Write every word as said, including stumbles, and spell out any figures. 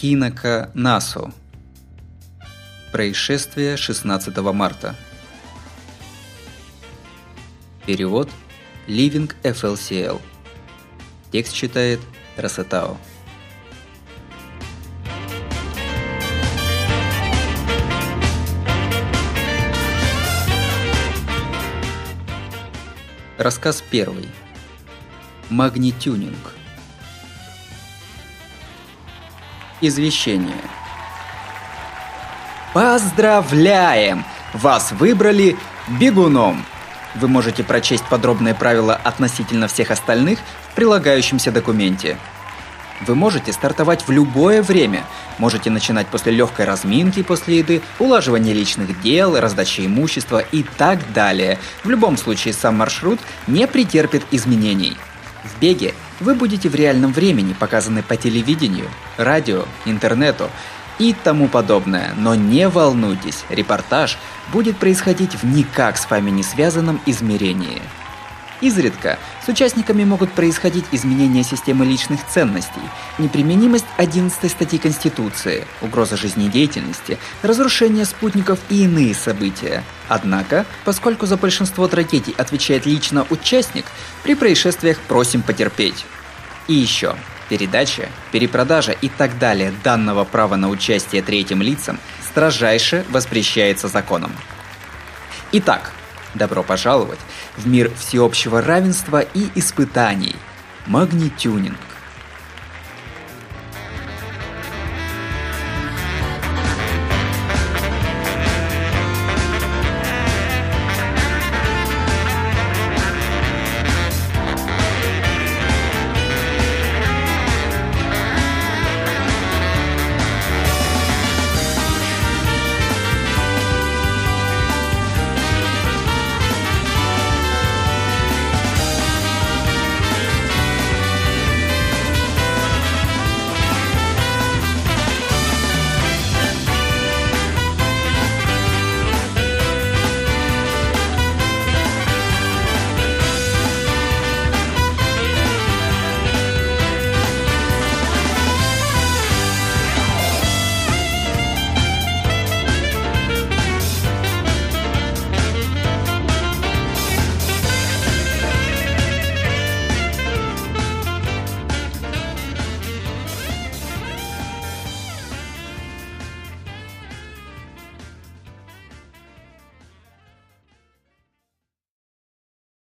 Киноканасо. Происшествие шестнадцатого марта. Перевод Ливинг эф эл эс эл. Текст читает Расетао. Рассказ первый. Магнитюнинг. Извещение. Поздравляем! Вас выбрали бегуном! Вы можете прочесть подробные правила относительно всех остальных в прилагающемся документе. Вы можете стартовать в любое время. Можете начинать после легкой разминки после еды, улаживания личных дел, раздачи имущества и так далее. В любом случае сам маршрут не претерпит изменений. В беге вы будете в реальном времени показаны по телевидению, радио, интернету и тому подобное. Но не волнуйтесь, репортаж будет происходить в никак с вами не связанном измерении. Изредка с участниками могут происходить изменения системы личных ценностей, неприменимость одиннадцатой статьи Конституции, угроза жизнедеятельности, разрушение спутников и иные события. Однако, поскольку за большинство трагедий отвечает лично участник, при происшествиях просим потерпеть. И еще. Передача, перепродажа и так далее данного права на участие третьим лицам строжайше воспрещается законом. Итак, добро пожаловать в мир всеобщего равенства и испытаний. Магнитюнинг.